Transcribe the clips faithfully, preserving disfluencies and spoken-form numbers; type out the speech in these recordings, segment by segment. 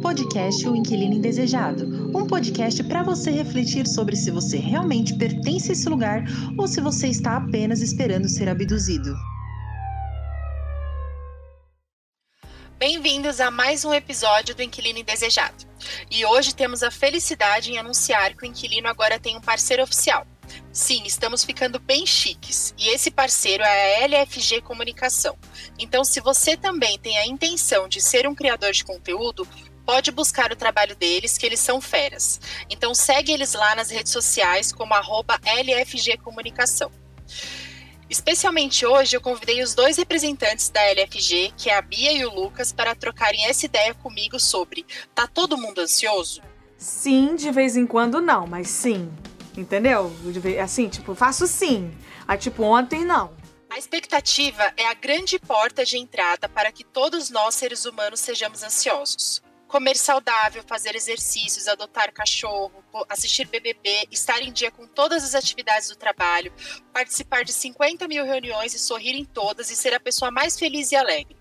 Podcast O Inquilino Indesejado, um podcast para você refletir sobre se você realmente pertence a esse lugar ou se você está apenas esperando ser abduzido. Bem-vindos a mais um episódio do Inquilino Indesejado. E hoje temos a felicidade em anunciar que o Inquilino agora tem um parceiro oficial. Sim, estamos ficando bem chiques, e esse parceiro é a L F G Comunicação. Então, se você também tem a intenção de ser um criador de conteúdo, pode buscar o trabalho deles, que eles são feras. Então, segue eles lá nas redes sociais como arroba L F G Comunicação. Especialmente hoje, eu convidei os dois representantes da L F G, que é a Bia e o Lucas, para trocarem essa ideia comigo sobre: tá todo mundo ansioso? Sim, de vez em quando não, mas sim. Entendeu? Assim, tipo, faço sim. Aí, tipo, ontem não. A expectativa é a grande porta de entrada para que todos nós, seres humanos, sejamos ansiosos. Comer saudável, fazer exercícios, adotar cachorro, assistir B B B, estar em dia com todas as atividades do trabalho, participar de cinquenta mil reuniões e sorrir em todas e ser a pessoa mais feliz e alegre.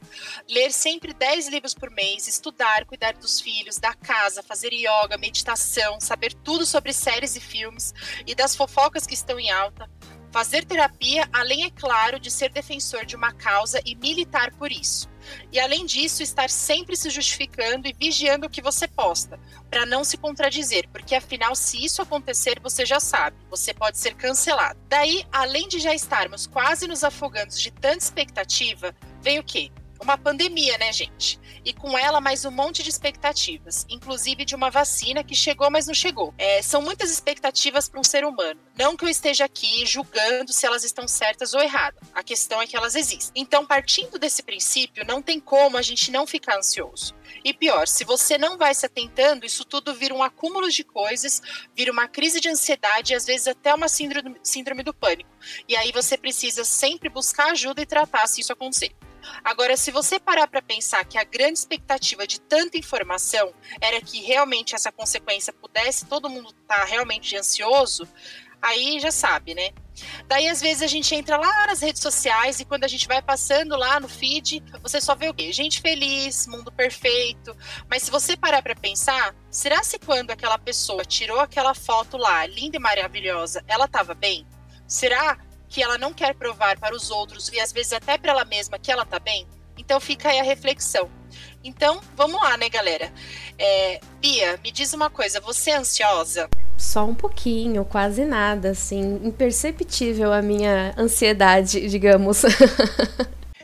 Ler sempre dez livros por mês, estudar, cuidar dos filhos, da casa, fazer yoga, meditação, saber tudo sobre séries e filmes e das fofocas que estão em alta. Fazer terapia, além, é claro, de ser defensor de uma causa e militar por isso. E, além disso, estar sempre se justificando e vigiando o que você posta, para não se contradizer, porque, afinal, se isso acontecer, você já sabe, você pode ser cancelado. Daí, além de já estarmos quase nos afogando de tanta expectativa, vem o quê? Uma pandemia, né, gente? E com ela mais um monte de expectativas, inclusive de uma vacina que chegou, mas não chegou. É, são muitas expectativas para um ser humano. Não que eu esteja aqui julgando se elas estão certas ou erradas. A questão é que elas existem. Então, partindo desse princípio, não tem como a gente não ficar ansioso. E pior, se você não vai se atentando, isso tudo vira um acúmulo de coisas, vira uma crise de ansiedade e às vezes até uma síndrome, síndrome do pânico. E aí você precisa sempre buscar ajuda e tratar se isso acontecer. Agora, se você parar para pensar que a grande expectativa de tanta informação era que realmente essa consequência pudesse, todo mundo tá realmente ansioso, aí já sabe, né? Daí, às vezes, a gente entra lá nas redes sociais e quando a gente vai passando lá no feed, você só vê o quê? Gente feliz, mundo perfeito. Mas se você parar para pensar, será se quando aquela pessoa tirou aquela foto lá, linda e maravilhosa, ela tava bem? Será que ela não quer provar para os outros e às vezes até para ela mesma que ela tá bem? Então fica aí a reflexão. Então, vamos lá, né, galera? É, Bia, me diz uma coisa, você é ansiosa? Só um pouquinho, quase nada, assim, imperceptível a minha ansiedade, digamos.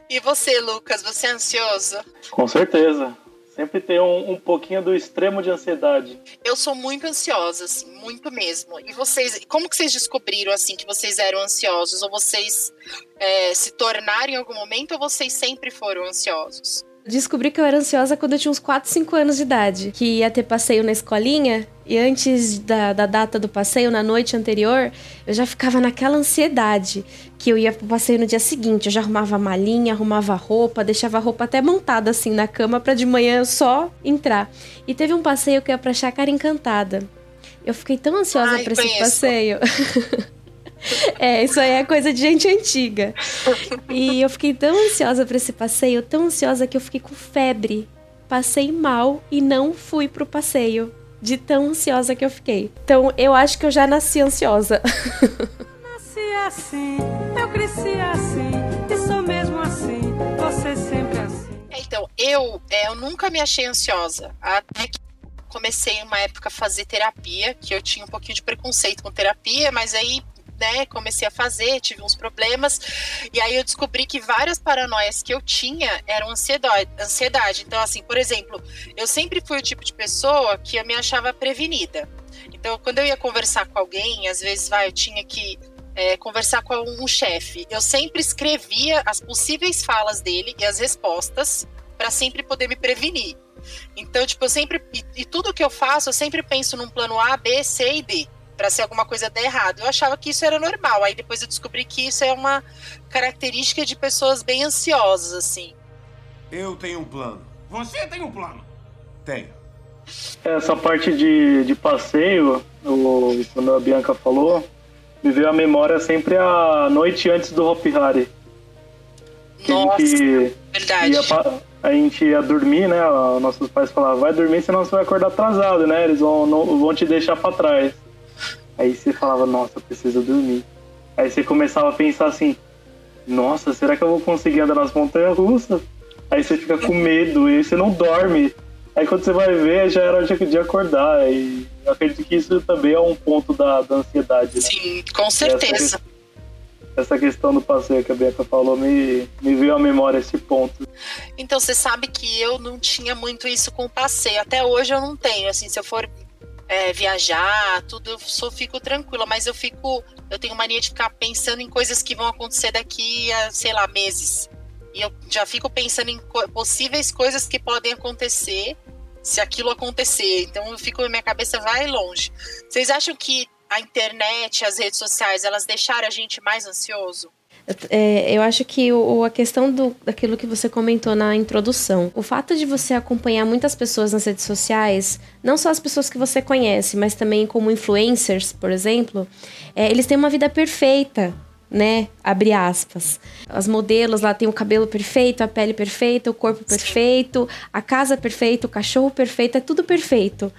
E você, Lucas, você é ansioso? Com certeza. Sempre tem um, um pouquinho do extremo de ansiedade. Eu sou muito ansiosa, assim, muito mesmo. E vocês, como que vocês descobriram, assim, que vocês eram ansiosos? Ou vocês é, se tornaram em algum momento, ou vocês sempre foram ansiosos? Descobri que eu era ansiosa quando eu tinha uns quatro, cinco anos de idade, que ia ter passeio na escolinha, e antes da, da data do passeio, na noite anterior, eu já ficava naquela ansiedade, que eu ia pro passeio no dia seguinte, eu já arrumava a malinha, arrumava a roupa, deixava a roupa até montada assim na cama, pra de manhã eu só entrar. E teve um passeio que ia pra Chácara Encantada. Eu fiquei tão ansiosa Ai, pra esse conheço. passeio... É, isso aí é coisa de gente antiga. E eu fiquei tão ansiosa pra esse passeio, tão ansiosa que eu fiquei com febre. Passei mal e não fui pro passeio, de tão ansiosa que eu fiquei. Então eu acho que eu já nasci ansiosa. Eu nasci assim, eu cresci assim, e sou mesmo assim, você sempre assim. Então, eu, é, eu nunca me achei ansiosa, até que comecei uma época a fazer terapia, que eu tinha um pouquinho de preconceito com terapia, mas aí... Né, comecei a fazer, tive uns problemas e aí eu descobri que várias paranoias que eu tinha eram ansiedade, ansiedade. Então, assim, por exemplo, eu sempre fui o tipo de pessoa que eu me achava prevenida. Então, quando eu ia conversar com alguém, às vezes vai, eu tinha que é, conversar com um chefe, eu sempre escrevia as possíveis falas dele e as respostas para sempre poder me prevenir. Então, tipo, eu sempre, e, e tudo que eu faço, eu sempre penso num plano A, B, C e D para se alguma coisa der errado. Eu achava que isso era normal, aí depois eu descobri que isso é uma característica de pessoas bem ansiosas, assim. Eu tenho um plano. Você tem um plano? Tenho. Essa parte de, de passeio, o, quando a Bianca falou, me veio à memória sempre a noite antes do Hopi Hari. Nossa, que, verdade. Que ia, a gente ia dormir, né? Nossos pais falavam, vai dormir, senão você vai acordar atrasado, né? Eles vão, não, vão te deixar pra trás. Aí você falava, nossa, eu preciso dormir. Aí você começava a pensar assim, nossa, será que eu vou conseguir andar nas montanhas russas? Aí você fica com medo e você não dorme. Aí quando você vai ver, já era o dia de acordar. E eu acredito que isso também é um ponto da, da ansiedade, né? Sim, com certeza. Essa questão do passeio que a Bianca falou me, me veio à memória esse ponto. Então, você sabe que eu não tinha muito isso com o passeio. Até hoje eu não tenho. Assim, se eu for é, viajar, tudo, eu só fico tranquila. Mas eu fico... Eu tenho mania de ficar pensando em coisas que vão acontecer daqui a, sei lá, meses. E eu já fico pensando em co- possíveis coisas que podem acontecer se aquilo acontecer. Então, eu fico... Minha cabeça vai longe. Vocês acham que a internet, as redes sociais, elas deixaram a gente mais ansioso? É, eu acho que o, a questão do, daquilo que você comentou na introdução, o fato de você acompanhar muitas pessoas nas redes sociais, não só as pessoas que você conhece, mas também como influencers, por exemplo, é, eles têm uma vida perfeita, né? Abre aspas. As modelos lá têm o cabelo perfeito, a pele perfeita, o corpo perfeito, a casa perfeita, o cachorro perfeito, é tudo perfeito.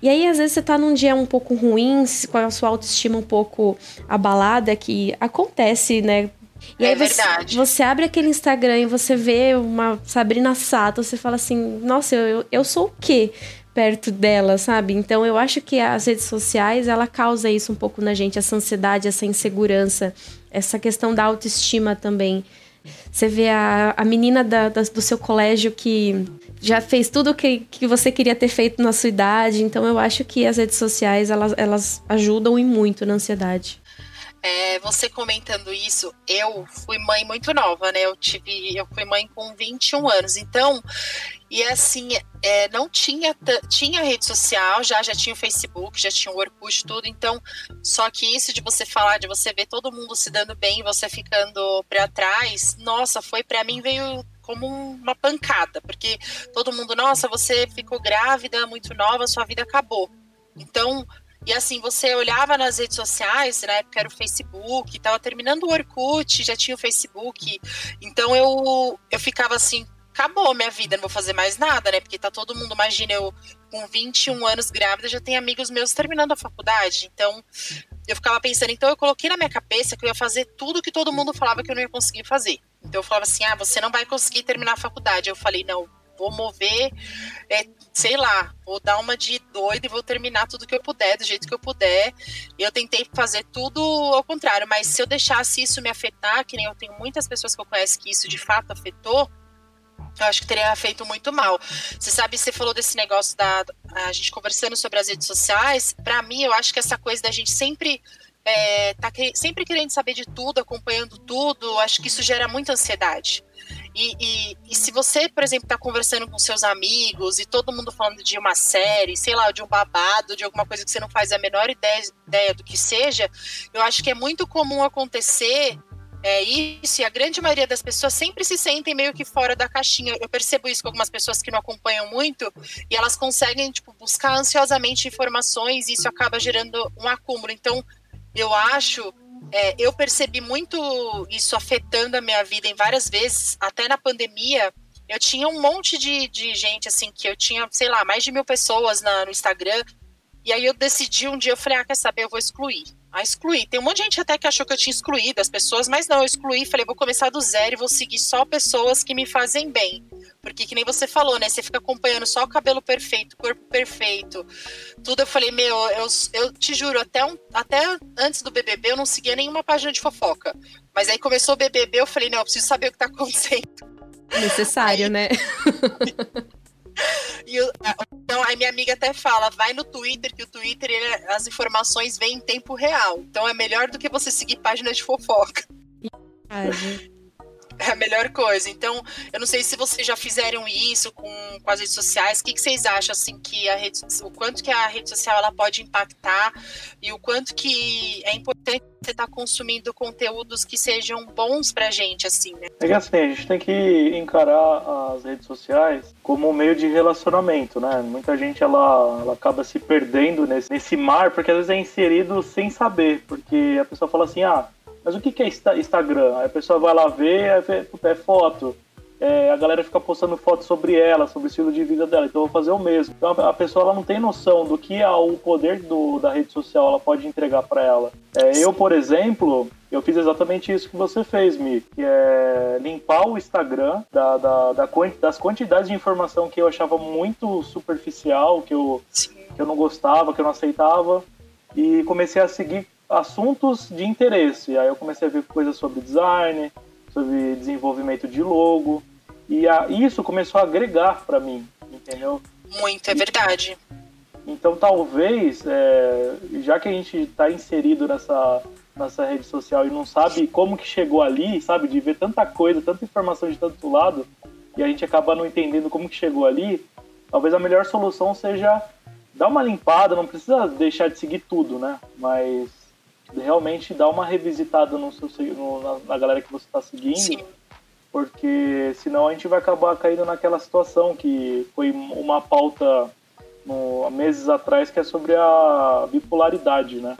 E aí, às vezes, você tá num dia um pouco ruim, com a sua autoestima um pouco abalada, que acontece, né? E é aí você, você abre aquele Instagram e você vê uma Sabrina Sato, você fala assim, nossa, eu, eu, eu sou o quê perto dela, sabe? Então, eu acho que as redes sociais, ela causa isso um pouco na gente, essa ansiedade, essa insegurança, essa questão da autoestima também. Você vê a, a menina da, da, do seu colégio que já fez tudo o que, que você queria ter feito na sua idade. Então, eu acho que as redes sociais, elas, elas ajudam e muito na ansiedade. É, você comentando isso, eu fui mãe muito nova, né? Eu, tive, eu fui mãe com vinte e um anos. Então, e assim, é, não tinha... Tinha rede social, já, já tinha o Facebook, já tinha o Orkut, tudo. Então, só que isso de você falar, de você ver todo mundo se dando bem, você ficando pra trás, nossa, foi pra mim, veio... como uma pancada, porque todo mundo, nossa, você ficou grávida, muito nova, sua vida acabou. Então, e assim, você olhava nas redes sociais, na época era o Facebook, estava terminando o Orkut, já tinha o Facebook, então eu, eu ficava assim, acabou minha vida, não vou fazer mais nada, né, porque tá todo mundo, imagina, eu com vinte e um anos grávida, já tenho amigos meus terminando a faculdade, então eu ficava pensando, então eu coloquei na minha cabeça que eu ia fazer tudo que todo mundo falava que eu não ia conseguir fazer. Então eu falava assim, ah, você não vai conseguir terminar a faculdade. Eu falei, não, vou mover, é, sei lá, vou dar uma de doida e vou terminar tudo que eu puder, do jeito que eu puder. E eu tentei fazer tudo ao contrário, mas se eu deixasse isso me afetar, que nem eu tenho muitas pessoas que eu conheço que isso de fato afetou, eu acho que teria feito muito mal. Você sabe, você falou desse negócio da a gente conversando sobre as redes sociais, pra mim, eu acho que essa coisa da gente sempre... É, tá que, sempre querendo saber de tudo, acompanhando tudo, acho que isso gera muita ansiedade. E, e, e se você, por exemplo, tá conversando com seus amigos e todo mundo falando de uma série, sei lá, de um babado, de alguma coisa que você não faz a menor ideia, ideia do que seja, eu acho que é muito comum acontecer é, isso, e a grande maioria das pessoas sempre se sentem meio que fora da caixinha. Eu percebo isso com algumas pessoas que não acompanham muito, e elas conseguem, tipo, buscar ansiosamente informações, e isso acaba gerando um acúmulo. Então, eu acho, é, eu percebi muito isso afetando a minha vida em várias vezes, até na pandemia, eu tinha um monte de, de gente, assim, que eu tinha, sei lá, mais de mil pessoas na, no Instagram, e aí eu decidi um dia, eu falei, ah, quer saber, eu vou excluir. Ah, excluí. Tem um monte de gente até que achou que eu tinha excluído as pessoas, mas não, eu excluí, falei, vou começar do zero e vou seguir só pessoas que me fazem bem. Porque que nem você falou, né, você fica acompanhando só o cabelo perfeito, o corpo perfeito, tudo. Eu falei, meu, eu, eu te juro, até, um, até antes do B B B eu não seguia nenhuma página de fofoca. Mas aí começou o B B B, eu falei, não, eu preciso saber o que tá acontecendo. Necessário, aí, né? E eu, então, aí minha amiga até fala, vai no Twitter, que o Twitter, ele, as informações vêm em tempo real. Então é melhor do que você seguir páginas de fofoca. É a melhor coisa. Então, eu não sei se vocês já fizeram isso com, com as redes sociais. O que, que vocês acham, assim, que a rede, o quanto que a rede social ela pode impactar e o quanto que é importante você estar tá consumindo conteúdos que sejam bons pra gente, assim, né? É que assim, a gente tem que encarar as redes sociais como um meio de relacionamento, né? Muita gente, ela, ela acaba se perdendo nesse, nesse mar, porque às vezes é inserido sem saber, porque a pessoa fala assim, ah, mas o que é Instagram? Aí a pessoa vai lá ver, é foto. é, a galera fica postando fotos sobre ela, sobre o estilo de vida dela, então eu vou fazer o mesmo. Então a pessoa ela não tem noção do que a, o poder do, da rede social ela pode entregar pra ela. É, eu, por exemplo, eu fiz exatamente isso que você fez, Mi, que é limpar o Instagram da, da, da, das quantidades de informação que eu achava muito superficial, que eu, que eu não gostava, que eu não aceitava, e comecei a seguir assuntos de interesse. Aí eu comecei a ver coisas sobre design, sobre desenvolvimento de logo, e a, isso começou a agregar pra mim, entendeu? Muito, é verdade. Então talvez, é, já que a gente tá inserido nessa, nessa rede social e não sabe como que chegou ali, sabe, de ver tanta coisa, tanta informação de tanto lado, e a gente acaba não entendendo como que chegou ali, talvez a melhor solução seja dar uma limpada, não precisa deixar de seguir tudo, né, mas realmente dá uma revisitada no seu, no, na, na galera que você está seguindo. Sim. Porque senão a gente vai acabar caindo naquela situação que foi uma pauta no, meses atrás, que é sobre a bipolaridade, né?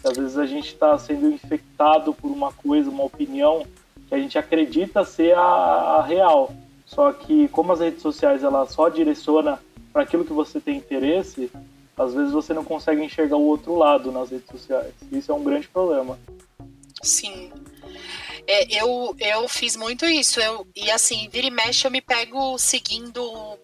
Que às vezes a gente está sendo infectado por uma coisa, uma opinião que a gente acredita ser a, a real, só que como as redes sociais ela só direciona para aquilo que você tem interesse, às vezes você não consegue enxergar o outro lado nas redes sociais. Isso é um grande problema. Sim. É, eu, eu fiz muito isso. Eu, e assim, vira e mexe, eu me pego seguindo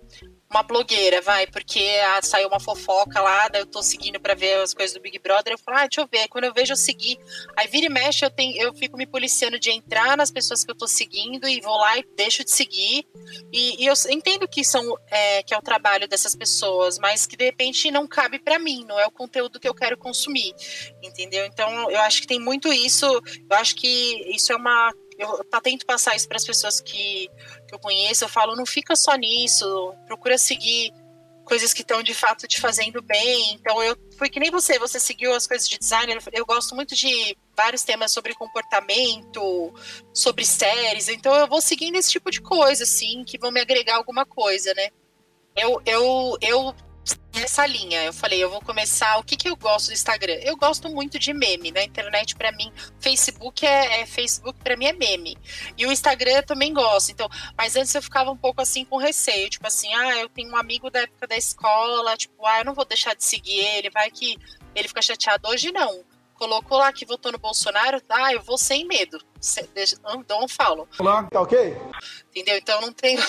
uma blogueira, vai, porque ah, saiu uma fofoca lá, daí eu tô seguindo pra ver as coisas do Big Brother, eu falo, ah, deixa eu ver, aí quando eu vejo eu segui, aí vira e mexe, eu, tenho, eu fico me policiando de entrar nas pessoas que eu tô seguindo e vou lá e deixo de seguir, e, e eu entendo que, são, é, que é o trabalho dessas pessoas, mas que de repente não cabe pra mim, não é o conteúdo que eu quero consumir, entendeu? Então eu acho que tem muito isso, eu acho que isso é uma... Eu tento passar isso para as pessoas que, que eu conheço, eu falo, não fica só nisso, procura seguir coisas que estão de fato te fazendo bem. Então eu fui que nem você, você seguiu as coisas de design, eu, eu gosto muito de vários temas sobre comportamento, sobre séries, então eu vou seguindo esse tipo de coisa, assim, que vão me agregar alguma coisa, né? Eu, eu, eu nessa linha, eu falei, eu vou começar, o que que eu gosto do Instagram? Eu gosto muito de meme, né, internet pra mim, Facebook é, é Facebook pra mim é meme, e o Instagram eu também gosto, então, mas antes eu ficava um pouco assim com receio, tipo assim, ah, eu tenho um amigo da época da escola, tipo, ah, eu não vou deixar de seguir ele, vai que ele fica chateado. Hoje não, colocou lá que votou no Bolsonaro, ah, eu vou sem medo, não falo. Não, tá ok? Entendeu? Então não tenho...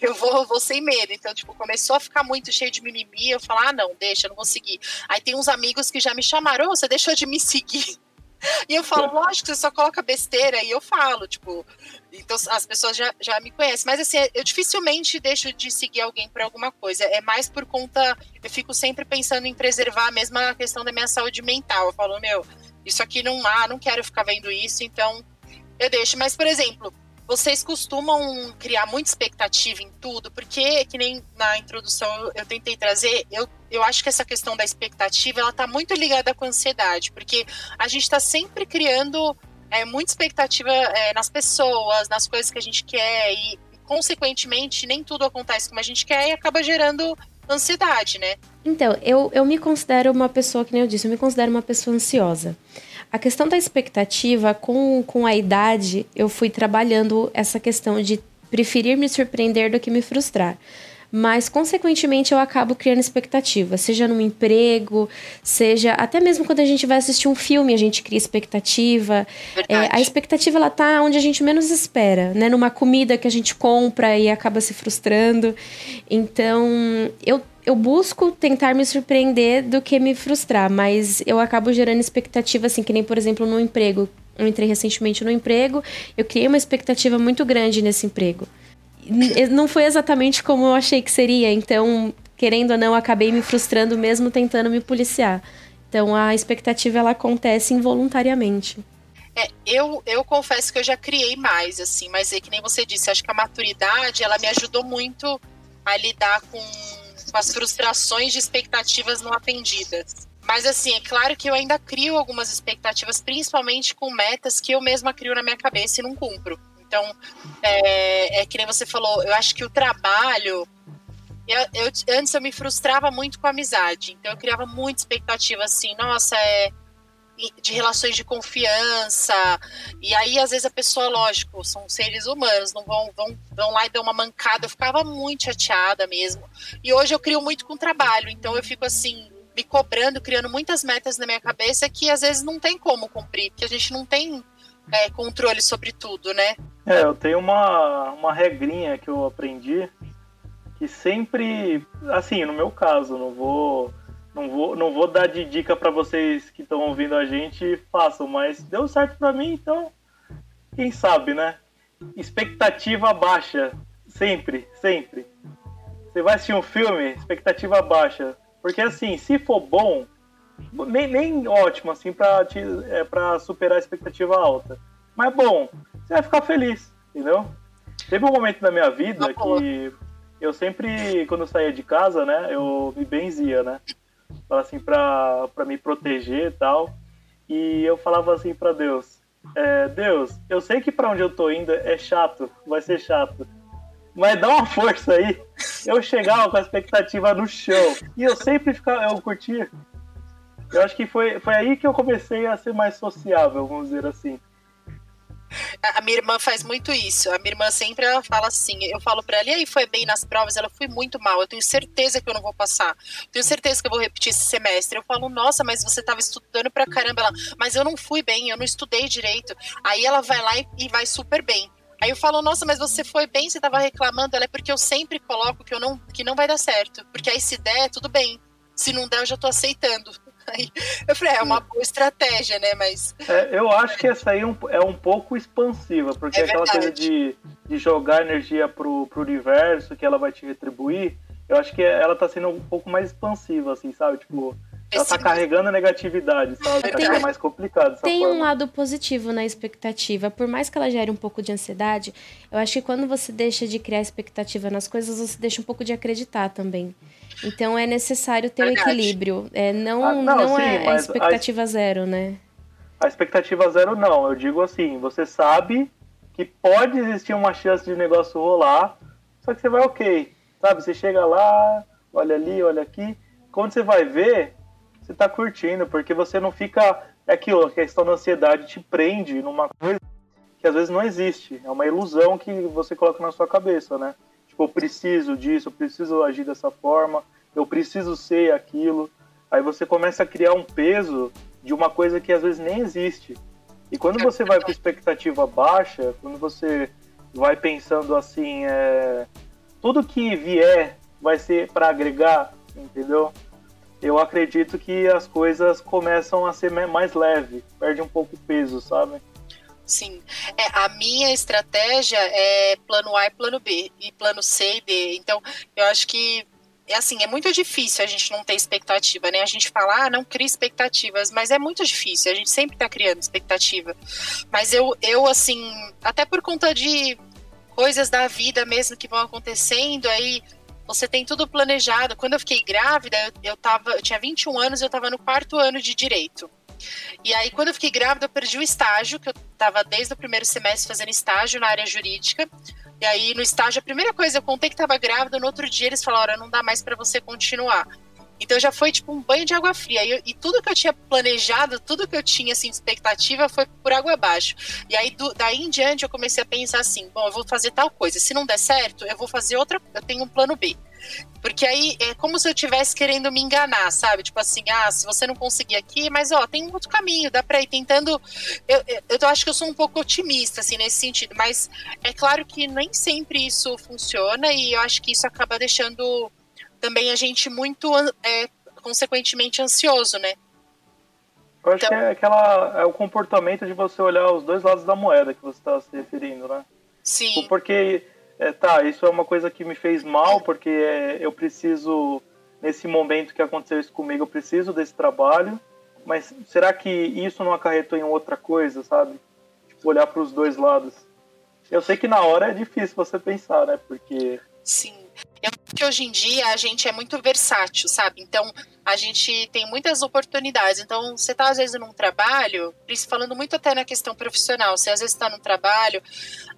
Eu vou, eu vou sem medo. Então, tipo, começou a ficar muito cheio de mimimi. Eu falo, ah, não, deixa, eu não vou seguir. Aí tem uns amigos que já me chamaram, oh, você deixou de me seguir. E eu falo, lógico, você só coloca besteira. E eu falo, tipo... Então, as pessoas já, já me conhecem. Mas, assim, eu dificilmente deixo de seguir alguém por alguma coisa. É mais por conta... Eu fico sempre pensando em preservar mesmo a questão da minha saúde mental. Eu falo, meu, isso aqui não há, não quero ficar vendo isso. Então, eu deixo. Mas, por exemplo... Vocês costumam criar muita expectativa em tudo, porque, que nem na introdução eu tentei trazer, eu, eu acho que essa questão da expectativa, ela tá muito ligada com a ansiedade, porque a gente tá sempre criando é, muita expectativa é, nas pessoas, nas coisas que a gente quer, e, consequentemente, nem tudo acontece como a gente quer e acaba gerando ansiedade, né? Então, eu, eu me considero uma pessoa, que nem eu disse, eu me considero uma pessoa ansiosa. A questão da expectativa, com, com a idade, eu fui trabalhando essa questão de preferir me surpreender do que me frustrar. Mas, consequentemente, eu acabo criando expectativa, seja num emprego, seja... Até mesmo quando a gente vai assistir um filme, a gente cria expectativa. É, a expectativa, ela tá onde a gente menos espera, né? Numa comida que a gente compra e acaba se frustrando. Então, eu... Eu busco tentar me surpreender do que me frustrar, mas eu acabo gerando expectativa, assim, que nem, por exemplo, no emprego. Eu entrei recentemente no emprego, eu criei uma expectativa muito grande nesse emprego. Não foi exatamente como eu achei que seria, então, querendo ou não, acabei me frustrando mesmo tentando me policiar. Então, a expectativa, ela acontece involuntariamente. É, eu, eu confesso que eu já criei mais, assim, mas é que nem você disse, acho que a maturidade, ela me ajudou muito a lidar com... com as frustrações de expectativas não atendidas. Mas assim, é claro que eu ainda crio algumas expectativas, principalmente com metas que eu mesma crio na minha cabeça e não cumpro. Então, é, é que nem você falou, eu acho que o trabalho... Eu, eu, antes eu me frustrava muito com a amizade, então eu criava muita expectativa, assim, nossa, é... de relações de confiança. E aí, às vezes, a pessoa, lógico, são seres humanos, não vão, vão, vão lá e dão uma mancada. Eu ficava muito chateada mesmo. E hoje eu crio muito com trabalho, então eu fico assim, me cobrando, criando muitas metas na minha cabeça que às vezes não tem como cumprir, porque a gente não tem é, controle sobre tudo, né? É, eu tenho uma, uma regrinha que eu aprendi, que sempre, assim, no meu caso, não vou... Não vou, não vou dar de dica para vocês que estão ouvindo a gente, façam, mas deu certo para mim, então quem sabe, né? Expectativa baixa, sempre, sempre. Você vai assistir um filme, expectativa baixa, porque assim, se for bom, nem, nem ótimo, assim, para é, para superar a expectativa alta, mas bom, você vai ficar feliz, entendeu? Teve um momento da minha vida que eu sempre, quando eu saía de casa, né, eu me benzia, né? Falava assim, pra, pra me proteger e tal. E eu falava assim pra Deus, é, Deus, eu sei que pra onde eu tô indo é chato, vai ser chato, mas dá uma força aí. Eu chegava com a expectativa no chão. E eu sempre ficava, eu curtia. Eu acho que foi, foi aí que eu comecei a ser mais sociável, vamos dizer assim. A minha irmã faz muito isso. A minha irmã sempre, ela fala assim, eu falo pra ela, e aí foi bem nas provas? Ela, foi muito mal, eu tenho certeza que eu não vou passar, tenho certeza que eu vou repetir esse semestre. Eu falo, nossa, mas você tava estudando pra caramba. Ela, mas eu não fui bem, eu não estudei direito. Aí ela vai lá e, e vai super bem. Aí eu falo, nossa, mas você foi bem, você tava reclamando. Ela, é porque eu sempre coloco que, eu não, que não vai dar certo, porque aí se der, tudo bem, se não der, eu já tô aceitando. Eu falei, é uma boa estratégia, né? Mas é, eu acho que essa aí é um pouco expansiva, porque é aquela coisa de, de jogar energia pro, pro universo, que ela vai te retribuir. Eu acho que ela tá sendo um pouco mais expansiva, assim, sabe? Tipo, ela tá carregando a negatividade, sabe? Tem, é mais complicado essa Tem forma. Um lado positivo na expectativa. Por mais que ela gere um pouco de ansiedade, eu acho que quando você deixa de criar expectativa nas coisas, você deixa um pouco de acreditar também. Então é necessário ter o um equilíbrio. É, não ah, não, não sim, é expectativa a, zero, né? A expectativa zero não. Eu digo assim, você sabe que pode existir uma chance de negócio rolar, só que você vai ok. Sabe, você chega lá, olha ali, olha aqui. Quando você vai ver, você tá curtindo, porque você não fica... É aquilo, a questão da ansiedade te prende numa coisa que às vezes não existe. É uma ilusão que você coloca na sua cabeça, né? Eu preciso disso, eu preciso agir dessa forma, eu preciso ser aquilo. Aí você começa a criar um peso de uma coisa que às vezes nem existe. E quando você vai com expectativa baixa, quando você vai pensando assim, é... tudo que vier vai ser para agregar, entendeu? Eu acredito que as coisas começam a ser mais leve, perde um pouco o peso, sabe? Sim, é, a minha estratégia é plano A e plano B, e plano C e D. Então, eu acho que, é assim, é muito difícil a gente não ter expectativa, né? A gente fala, ah, não cria expectativas, mas é muito difícil, a gente sempre tá criando expectativa. Mas eu, eu assim, até por conta de coisas da vida mesmo que vão acontecendo, aí você tem tudo planejado. Quando eu fiquei grávida, eu, eu, tava, eu tinha vinte e um anos, eu tava no quarto ano de Direito. E aí, quando eu fiquei grávida, eu perdi o estágio, que eu estava desde o primeiro semestre fazendo estágio na área jurídica. E aí, no estágio, a primeira coisa, eu contei que estava grávida, no outro dia eles falaram, não dá mais para você continuar. Então, já foi tipo um banho de água fria. E, eu, e tudo que eu tinha planejado, tudo que eu tinha, assim, expectativa, foi por água abaixo. E aí, do, daí em diante, eu comecei a pensar assim, bom, eu vou fazer tal coisa. Se não der certo, eu vou fazer outra, eu tenho um plano B. Porque aí é como se eu estivesse querendo me enganar, sabe? Tipo assim, ah, se você não conseguir aqui, mas ó, tem um outro caminho, dá pra ir tentando. Eu, eu, eu acho que eu sou um pouco otimista, assim, nesse sentido, mas é claro que nem sempre isso funciona, e eu acho que isso acaba deixando também a gente muito, é, consequentemente, ansioso, né? Eu acho então... que é, aquela, é o comportamento de você olhar os dois lados da moeda que você tá se referindo, né? Sim. Porque... É, tá, isso é uma coisa que me fez mal, porque é, eu preciso, nesse momento que aconteceu isso comigo, eu preciso desse trabalho, mas será que isso não acarretou em outra coisa, sabe? Tipo, olhar para os dois lados. Eu sei que na hora é difícil você pensar, né? Porque... Sim, eu que hoje em dia a gente é muito versátil, sabe? Então, a gente tem muitas oportunidades. Então, você tá, às vezes, num trabalho, falando muito até na questão profissional, você às vezes tá num trabalho,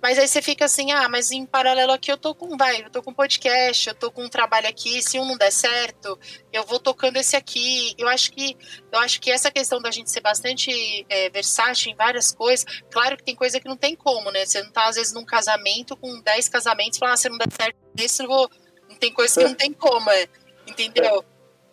mas aí você fica assim, ah, mas em paralelo aqui eu tô com, vai, eu tô com podcast, eu tô com um trabalho aqui, se um não der certo, eu vou tocando esse aqui. Eu acho que, eu acho que essa questão da gente ser bastante é, versátil em várias coisas, claro que tem coisa que não tem como, né? Você não tá, às vezes, num casamento com dez casamentos, fala, ah, se não der certo nesse, eu vou... Tem coisas que não tem como, é, entendeu?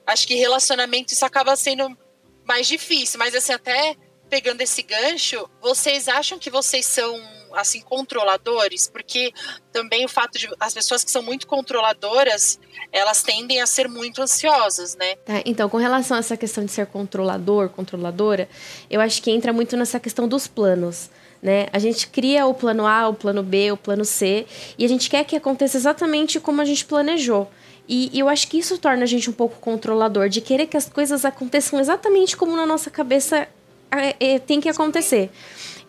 Acho que relacionamento, isso acaba sendo mais difícil. Mas, assim, até pegando esse gancho, vocês acham que vocês são, assim, controladores? Porque também o fato de as pessoas que são muito controladoras, elas tendem a ser muito ansiosas, né? Tá, então, com relação a essa questão de ser controlador, controladora, eu acho que entra muito nessa questão dos planos, né? A gente cria o plano A, o plano B, o plano C, e a gente quer que aconteça exatamente como a gente planejou. E, e eu acho que isso torna a gente um pouco controlador, de querer que as coisas aconteçam exatamente como na nossa cabeça é, é, tem que acontecer.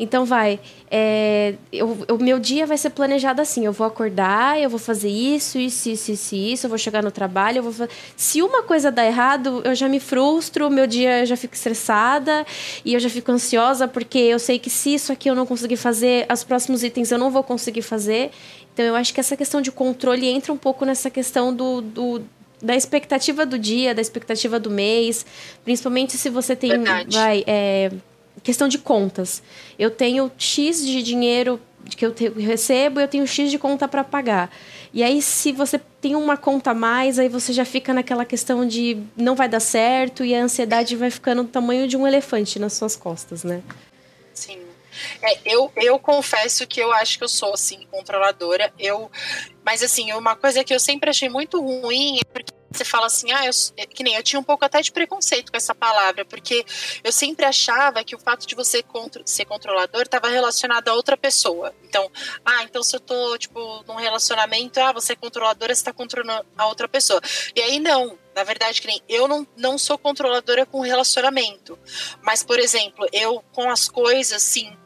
Então vai, é, eu, o meu dia vai ser planejado assim, eu vou acordar, eu vou fazer isso, isso, isso, isso, isso, eu vou chegar no trabalho, eu vou fa... se uma coisa dá errado, eu já me frustro, meu dia eu já fico estressada e eu já fico ansiosa, porque eu sei que se isso aqui eu não conseguir fazer, os próximos itens eu não vou conseguir fazer. Então eu acho que essa questão de controle entra um pouco nessa questão do... do da expectativa do dia, da expectativa do mês, principalmente se você tem... Verdade. Vai, é... questão de contas. Eu tenho X de dinheiro que eu, te, eu recebo, eu tenho X de conta para pagar. E aí, se você tem uma conta a mais, aí você já fica naquela questão de não vai dar certo e a ansiedade vai ficando do tamanho de um elefante nas suas costas, né? Sim. É, eu, eu confesso que eu acho que eu sou, assim, controladora. Eu, mas, assim, uma coisa que eu sempre achei muito ruim é porque você fala assim, ah, eu, que nem eu tinha um pouco até de preconceito com essa palavra, porque eu sempre achava que o fato de você contro- ser controlador estava relacionado a outra pessoa. Então, ah, então se eu tô, tipo, num relacionamento, ah, você é controladora, você tá controlando a outra pessoa. E aí, não. Na verdade, que nem eu não, não sou controladora com relacionamento. Mas, por exemplo, eu com as coisas, sim.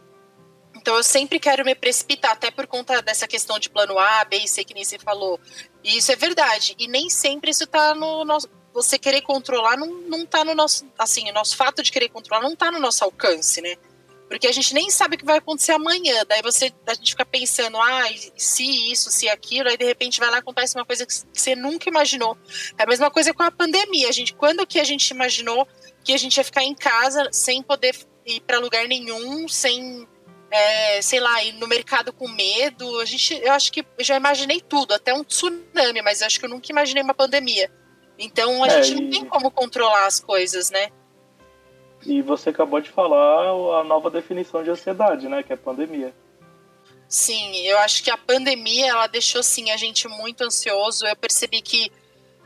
Então, eu sempre quero me precipitar, até por conta dessa questão de plano A, B e C, que nem você falou. E isso é verdade. E nem sempre isso tá no nosso... Você querer controlar não, não tá no nosso... Assim, o nosso fato de querer controlar não tá no nosso alcance, né? Porque a gente nem sabe o que vai acontecer amanhã. Daí você, a gente fica pensando, ah, se isso, se aquilo. Aí, de repente, vai lá e acontece uma coisa que você nunca imaginou. É a mesma coisa com a pandemia. A gente, quando que a gente imaginou que a gente ia ficar em casa sem poder ir para lugar nenhum, sem... É, sei lá, ir no mercado com medo. A gente, eu acho que eu já imaginei tudo, até um tsunami, mas eu acho que eu nunca imaginei uma pandemia. Então a é, gente não e... tem como controlar as coisas, né? E você acabou de falar a nova definição de ansiedade, né? Que é pandemia. Sim, eu acho que a pandemia, ela deixou, sim, a gente muito ansioso. Eu percebi que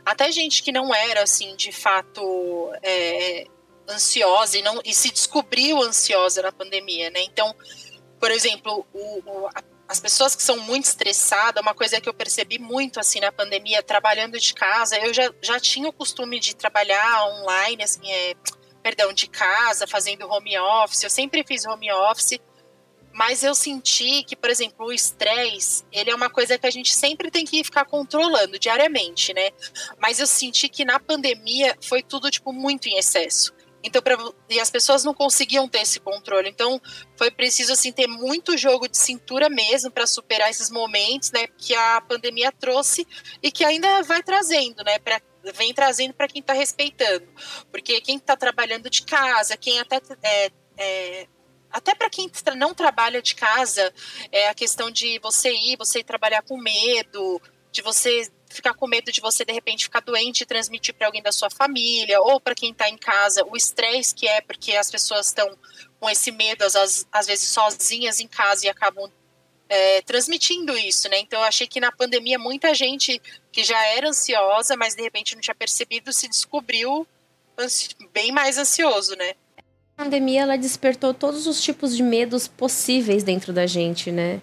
até gente que não era, assim, de fato... É, ansiosa e, não, e se descobriu ansiosa na pandemia, né? Então, por exemplo, o, o, as pessoas que são muito estressadas, uma coisa que eu percebi muito, assim, na pandemia, trabalhando de casa, eu já, já tinha o costume de trabalhar online, assim, é, perdão, de casa, fazendo home office, eu sempre fiz home office, mas eu senti que, por exemplo, o estresse, ele é uma coisa que a gente sempre tem que ficar controlando diariamente, né? Mas eu senti que na pandemia foi tudo, tipo, muito em excesso. Então, pra, e as pessoas não conseguiam ter esse controle. Então, foi preciso, assim, ter muito jogo de cintura mesmo para superar esses momentos, né, que a pandemia trouxe e que ainda vai trazendo, né, pra, vem trazendo para quem está respeitando. Porque quem está trabalhando de casa, quem até... É, é, até para quem não trabalha de casa, é a questão de você ir, você ir trabalhar com medo, de você... ficar com medo de você, de repente, ficar doente e transmitir para alguém da sua família, ou para quem está em casa, o estresse que é, porque as pessoas estão com esse medo, às, às vezes, sozinhas em casa e acabam é, transmitindo isso, né? Então, eu achei que na pandemia, muita gente que já era ansiosa, mas, de repente, não tinha percebido, se descobriu ansi- bem mais ansioso, né? A pandemia, ela despertou todos os tipos de medos possíveis dentro da gente, né?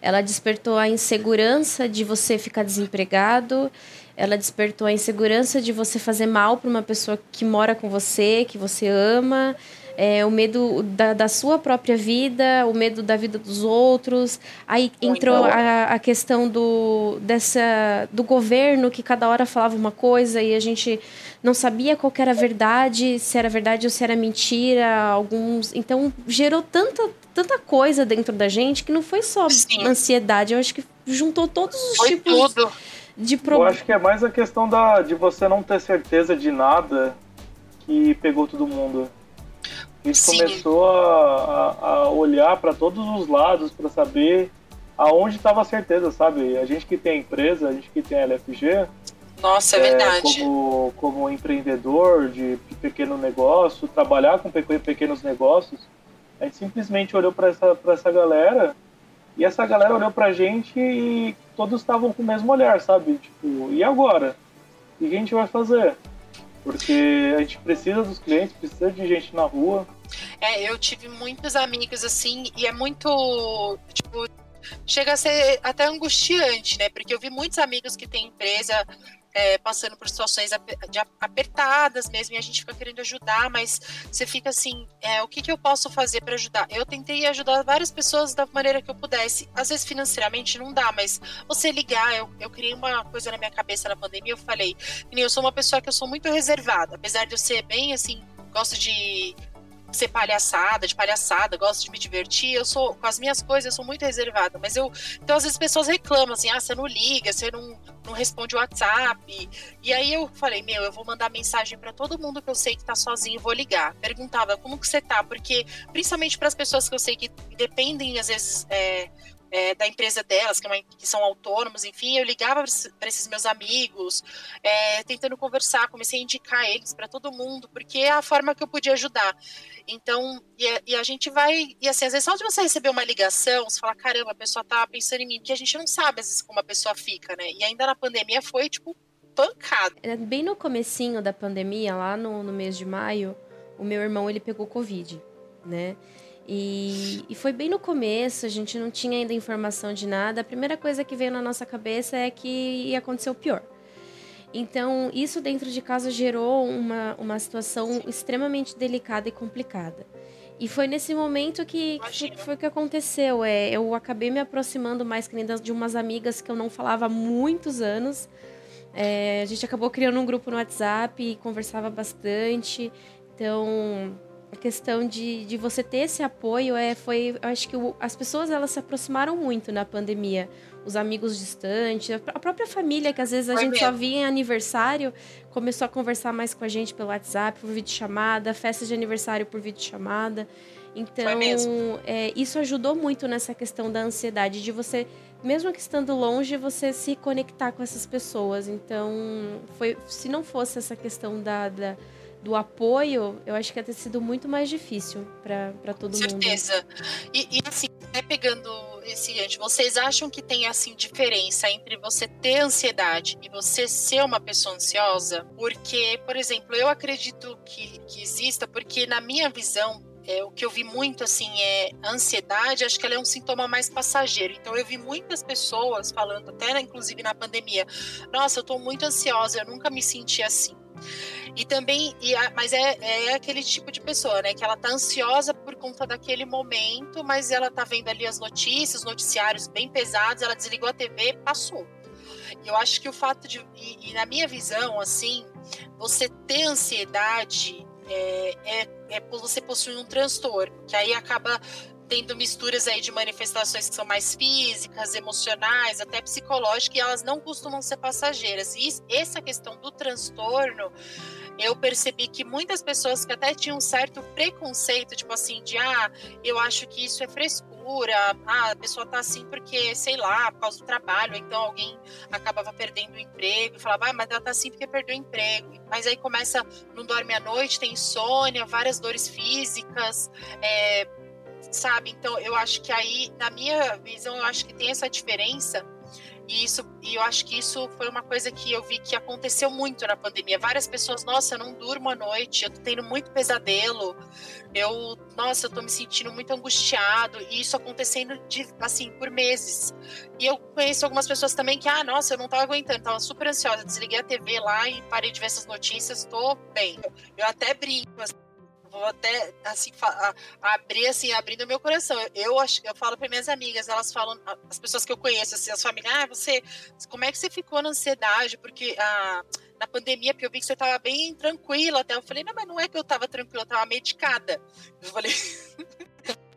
Ela despertou a insegurança de você ficar desempregado, ela despertou a insegurança de você fazer mal para uma pessoa que mora com você, que você ama, é, o medo da, da sua própria vida, o medo da vida dos outros. Aí entrou a, a questão do, dessa, do governo, que cada hora falava uma coisa e a gente não sabia qual que era a verdade, se era verdade ou se era mentira. Alguns, então, gerou tanta, tanta coisa dentro da gente que não foi só Sim. ansiedade. Eu acho que juntou todos os foi tipos tudo. De problemas. Eu acho que é mais a questão da, de você não ter certeza de nada que pegou todo mundo. A gente Sim. começou a, a, a olhar para todos os lados para saber aonde estava a certeza, sabe? A gente que tem a empresa, a gente que tem a L F G... Nossa, é, é verdade. Como, como empreendedor de pequeno negócio, trabalhar com pequenos negócios, a gente simplesmente olhou para essa, para essa galera, e essa galera olhou pra gente e todos estavam com o mesmo olhar, sabe? Tipo, e agora? O que a gente vai fazer? Porque a gente precisa dos clientes, precisa de gente na rua. É, eu tive muitos amigos assim, e é muito, tipo, chega a ser até angustiante, né? Porque eu vi muitos amigos que têm empresa... É, passando por situações apertadas mesmo, e a gente fica querendo ajudar, mas você fica assim, é, o que, que eu posso fazer para ajudar? Eu tentei ajudar várias pessoas da maneira que eu pudesse, às vezes financeiramente não dá, mas você ligar, eu, eu criei uma coisa na minha cabeça na pandemia, eu falei, eu sou uma pessoa que eu sou muito reservada, apesar de eu ser bem assim, gosto de ser palhaçada, de palhaçada, gosto de me divertir, eu sou, com as minhas coisas eu sou muito reservada, mas eu, então às vezes as pessoas reclamam assim, ah, você não liga, você não, não responde o WhatsApp, e, e aí eu falei, meu, eu vou mandar mensagem pra todo mundo que eu sei que tá sozinho, vou ligar, perguntava, como que você tá, porque principalmente pras pessoas que eu sei que dependem, às vezes, é, é, da empresa delas, que, é uma, que são autônomos, enfim, eu ligava para esses meus amigos, é, tentando conversar, comecei a indicar eles para todo mundo, porque é a forma que eu podia ajudar. Então, e a, e a gente vai, e assim, às vezes só de você receber uma ligação, você fala, caramba, a pessoa tá pensando em mim, porque a gente não sabe, às vezes, como a pessoa fica, né? E ainda na pandemia foi, tipo, pancada. Bem no comecinho da pandemia, lá no, no mês de maio, o meu irmão, ele pegou Covid, né? E, e foi bem no começo, a gente não tinha ainda informação de nada. A primeira coisa que veio na nossa cabeça é que ia acontecer o pior. Então, isso dentro de casa gerou uma, uma situação extremamente delicada e complicada. E foi nesse momento que, que foi que aconteceu. É, eu acabei me aproximando mais de umas amigas que eu não falava há muitos anos. É, a gente acabou criando um grupo no WhatsApp e conversava bastante. Então... A questão de, de você ter esse apoio é, foi... Eu acho que o, as pessoas, elas se aproximaram muito na pandemia. Os amigos distantes, a própria família, que às vezes a foi gente mesmo. Só via em aniversário, começou a conversar mais com a gente pelo WhatsApp, por videochamada, festa de aniversário por videochamada. Então, é, isso ajudou muito nessa questão da ansiedade, de você, mesmo que estando longe, você se conectar com essas pessoas. Então, foi, se não fosse essa questão da... da do apoio, eu acho que ia ter sido muito mais difícil para todo mundo. Com certeza. E, e assim, né, pegando esse gancho, vocês acham que tem assim diferença entre você ter ansiedade e você ser uma pessoa ansiosa? Porque, por exemplo, eu acredito que, que exista, porque na minha visão, é, o que eu vi muito assim é a ansiedade, acho que ela é um sintoma mais passageiro. Então eu vi muitas pessoas falando, até inclusive na pandemia, nossa, eu tô muito ansiosa, eu nunca me senti assim. E também, e a, mas é, é aquele tipo de pessoa, né, que ela tá ansiosa por conta daquele momento, mas ela tá vendo ali as notícias, os noticiários bem pesados, ela desligou a T V, passou. E eu acho que o fato de, e, e na minha visão, assim, você ter ansiedade é, é, é você possuir um transtorno, que aí acaba tendo misturas aí de manifestações que são mais físicas, emocionais, até psicológicas, e elas não costumam ser passageiras. E essa questão do transtorno, eu percebi que muitas pessoas que até tinham um certo preconceito, tipo assim, de, ah, eu acho que isso é frescura, ah, a pessoa tá assim porque, sei lá, por causa do trabalho, então alguém acabava perdendo o emprego, e falava, ah, mas ela tá assim porque perdeu o emprego. Mas aí começa, não dorme à noite, tem insônia, várias dores físicas, é... sabe, então eu acho que aí na minha visão, eu acho que tem essa diferença, e isso, e eu acho que isso foi uma coisa que eu vi que aconteceu muito na pandemia, várias pessoas, nossa, eu não durmo à noite, eu tô tendo muito pesadelo, eu, nossa, eu tô me sentindo muito angustiado, e isso acontecendo de, assim, por meses. E eu conheço algumas pessoas também que, ah, nossa, eu não tava aguentando, tava super ansiosa, desliguei a T V lá e parei de ver essas notícias, tô bem, eu até brinco assim, vou até assim a, abrir assim, abrindo meu coração. Eu, eu, eu falo para minhas amigas, elas falam, as pessoas que eu conheço, assim, as famílias, ah, você, como é que você ficou na ansiedade? Porque a ah, na pandemia, porque eu vi que você estava bem tranquila até. Eu falei, não, mas não é que eu estava tranquila, eu estava medicada. Eu falei,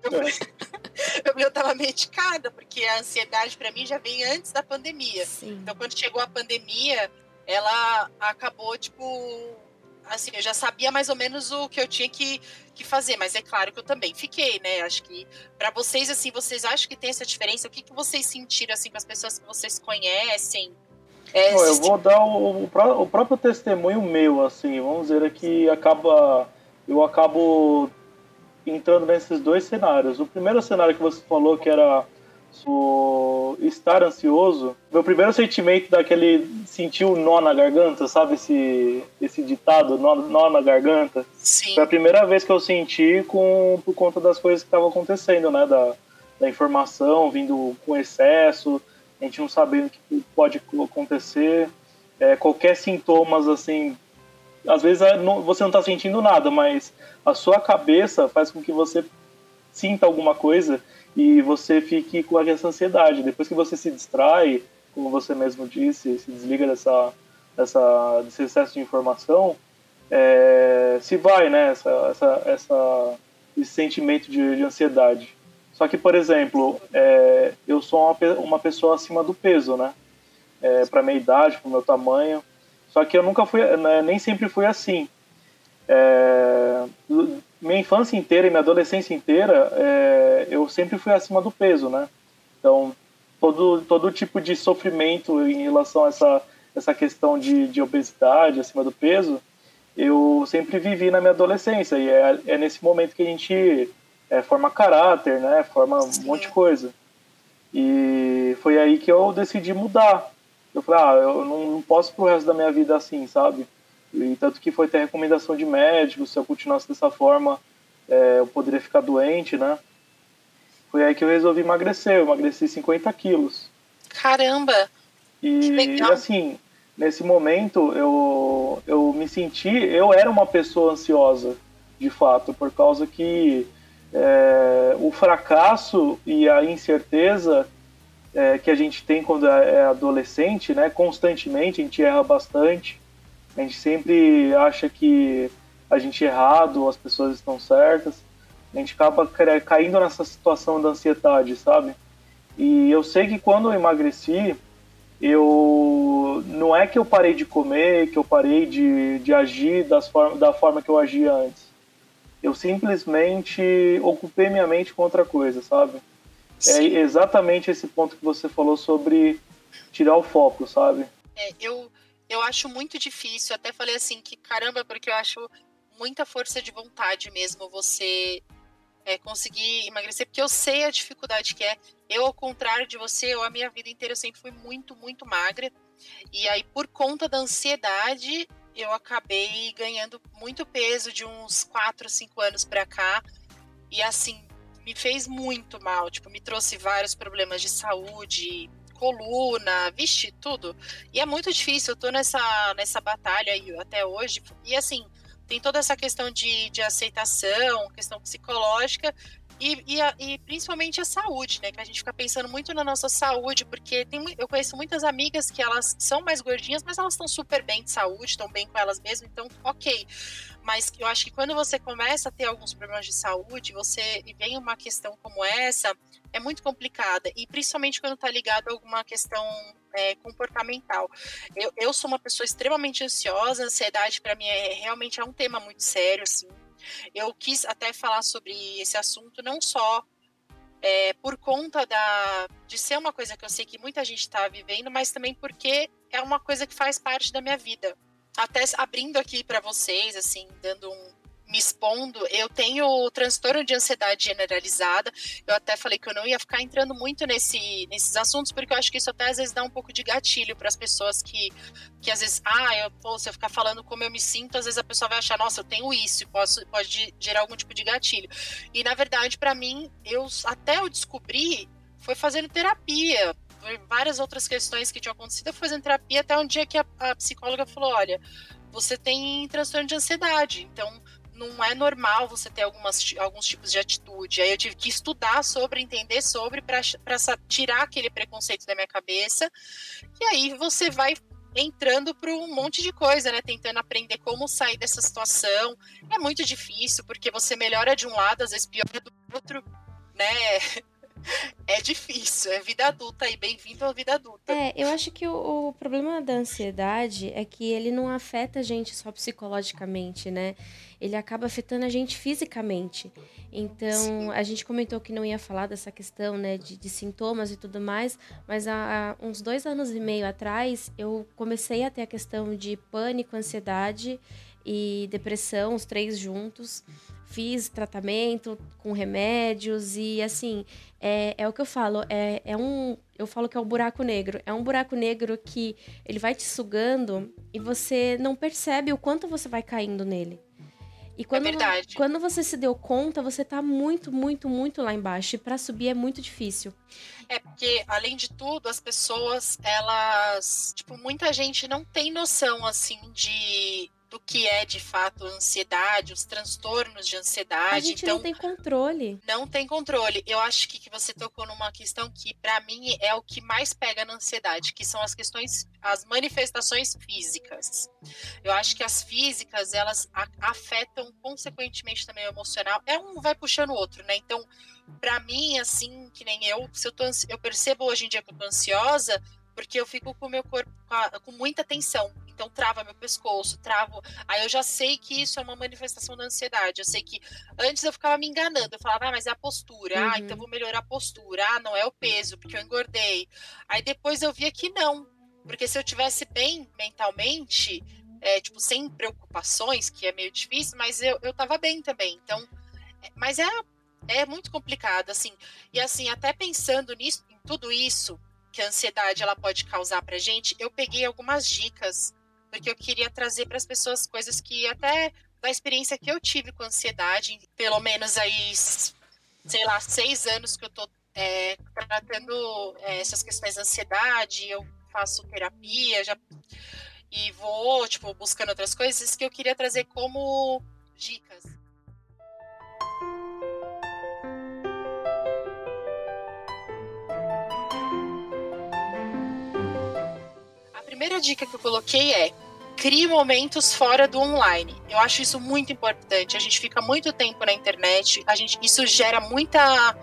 eu, falei eu estava medicada, porque a ansiedade para mim já vem antes da pandemia. Sim. Então, quando chegou a pandemia, ela acabou, tipo, assim, eu já sabia mais ou menos o que eu tinha que, que fazer, mas é claro que eu também fiquei, né? Acho que para vocês, assim, vocês acham que tem essa diferença? O que, que vocês sentiram, assim, com as pessoas que vocês conhecem? É, eu vou dar o, o, o próprio testemunho meu, assim, vamos dizer, é que acaba, eu acabo entrando nesses dois cenários. O primeiro cenário que você falou, que era o estar ansioso, meu primeiro sentimento daquele sentir o nó na garganta, sabe esse, esse ditado, nó, nó na garganta? Sim. Foi a primeira vez que eu senti com, por conta das coisas que estavam acontecendo, né, da, da informação vindo com excesso, a gente não sabendo o que pode acontecer, é, qualquer sintomas, assim, às vezes você não está sentindo nada, mas a sua cabeça faz com que você sinta alguma coisa e você fique com essa ansiedade. Depois que você se distrai, como você mesmo disse, se desliga dessa, dessa, desse excesso de informação, é, se vai, né, essa, essa, essa, esse sentimento de, de ansiedade. Só que, por exemplo, é, eu sou uma, uma pessoa acima do peso, né? É, para minha idade, para o meu tamanho. Só que eu nunca fui, né, nem sempre fui assim. É, minha infância inteira e minha adolescência inteira, é, eu sempre fui acima do peso, né? Então, todo, todo tipo de sofrimento em relação a essa, essa questão de, de obesidade, acima do peso, eu sempre vivi na minha adolescência. E é, é nesse momento que a gente... É, forma caráter, né? Forma um Sim. monte de coisa. E foi aí que eu decidi mudar. Eu falei, ah, eu não, não posso pro resto da minha vida assim, sabe? E tanto que foi ter recomendação de médico, se eu continuasse dessa forma, é, eu poderia ficar doente, né? Foi aí que eu resolvi emagrecer. Eu emagreci cinquenta quilos. Caramba! E, que legal. E assim, nesse momento, eu, eu me senti... Eu era uma pessoa ansiosa, de fato, por causa que... É, o fracasso e a incerteza é, que a gente tem quando é adolescente, né, constantemente, a gente erra bastante, a gente sempre acha que a gente é errado, as pessoas estão certas, a gente acaba caindo nessa situação da ansiedade, sabe? E eu sei que quando eu emagreci, eu, não é que eu parei de comer, que eu parei de, de agir das forma, da forma que eu agia antes. Eu simplesmente ocupei minha mente com outra coisa, sabe? Sim. É exatamente esse ponto que você falou sobre tirar o foco, sabe? É, eu, eu acho muito difícil, até falei assim, que caramba, porque eu acho muita força de vontade mesmo você é, conseguir emagrecer, porque eu sei a dificuldade que é. Eu, ao contrário de você, eu a minha vida inteira eu sempre fui muito, muito magra. E aí, por conta da ansiedade... eu acabei ganhando muito peso de uns quatro, cinco anos pra cá, e assim, me fez muito mal, tipo, me trouxe vários problemas de saúde, coluna, vixe, tudo, e é muito difícil, eu tô nessa, nessa batalha aí até hoje, e assim, tem toda essa questão de, de aceitação, questão psicológica, E, e, a, e principalmente a saúde, né? Que a gente fica pensando muito na nossa saúde, porque tem, eu conheço muitas amigas que elas são mais gordinhas, mas elas estão super bem de saúde, estão bem com elas mesmas, então ok. Mas eu acho que quando você começa a ter alguns problemas de saúde, você e vem uma questão como essa, é muito complicada. E principalmente quando está ligado a alguma questão é, comportamental. Eu, eu sou uma pessoa extremamente ansiosa, a ansiedade para mim é realmente é um tema muito sério, assim. Eu quis até falar sobre esse assunto não só é, por conta da, de ser uma coisa que eu sei que muita gente está vivendo, mas também porque é uma coisa que faz parte da minha vida. Até abrindo aqui para vocês, assim, dando um, me expondo, eu tenho transtorno de ansiedade generalizada. Eu até falei que eu não ia ficar entrando muito nesse, nesses assuntos, porque eu acho que isso até às vezes dá um pouco de gatilho para as pessoas que, que às vezes, ah, eu, pô, se eu ficar falando como eu me sinto, às vezes a pessoa vai achar, nossa, eu tenho isso, e posso, pode gerar algum tipo de gatilho. E na verdade, para mim, eu até eu descobri, foi fazendo terapia, várias outras questões que tinham acontecido, eu fui fazendo terapia até um dia que a, a psicóloga falou, olha, você tem transtorno de ansiedade, então... não é normal você ter algumas, alguns tipos de atitude. Aí eu tive que estudar sobre, entender sobre, para tirar aquele preconceito da minha cabeça. E aí você vai entrando para um monte de coisa, né? Tentando aprender como sair dessa situação. É muito difícil, porque você melhora de um lado, às vezes piora do outro, né? É difícil, é vida adulta aí, bem-vindo à vida adulta. É, eu acho que o, o problema da ansiedade é que ele não afeta a gente só psicologicamente, né? Ele acaba afetando a gente fisicamente. Então, sim, a gente comentou que não ia falar dessa questão, né, de, de sintomas e tudo mais, mas há, há uns dois anos e meio atrás, eu comecei a ter a questão de pânico, ansiedade e depressão, os três juntos. Fiz tratamento com remédios e, assim, é, é o que eu falo, é, é um, eu falo que é o buraco negro. É um buraco negro que ele vai te sugando e você não percebe o quanto você vai caindo nele. E quando, é verdade. Quando você se deu conta, você tá muito, muito, muito lá embaixo. E pra subir é muito difícil. É porque, além de tudo, as pessoas, elas... Tipo, muita gente não tem noção, assim, de... do que é, de fato, ansiedade, os transtornos de ansiedade. A gente então, não tem controle. Não tem controle. Eu acho que, que você tocou numa questão que, para mim, é o que mais pega na ansiedade, que são as questões, as manifestações físicas. Eu acho que as físicas, elas a, afetam, consequentemente, também o emocional. É um vai puxando o outro, né? Então, para mim, assim, que nem eu, se eu, tô ansi- eu percebo hoje em dia que eu tô ansiosa, porque eu fico com o meu corpo com, a, com muita tensão. Então trava meu pescoço, travo. Aí eu já sei que isso é uma manifestação da ansiedade. Eu sei que antes eu ficava me enganando. Eu falava, ah, mas é a postura. Uhum. Ah, então eu vou melhorar a postura. Ah, não é o peso, porque eu engordei. Aí depois eu via que não. Porque se eu tivesse bem mentalmente, é, tipo, sem preocupações, que é meio difícil, mas eu, eu tava bem também. Então, mas é, é muito complicado, assim. E assim, até pensando nisso, em tudo isso que a ansiedade ela pode causar pra gente, eu peguei algumas dicas, porque eu queria trazer para as pessoas coisas que até da experiência que eu tive com ansiedade, pelo menos aí, sei lá, seis anos que eu tô é, tratando é, essas questões de ansiedade, eu faço terapia já, e vou, tipo, buscando outras coisas que eu queria trazer como dicas. A primeira dica que eu coloquei é: crie momentos fora do online. Eu acho isso muito importante. A gente fica muito tempo na internet, a gente, isso gera muita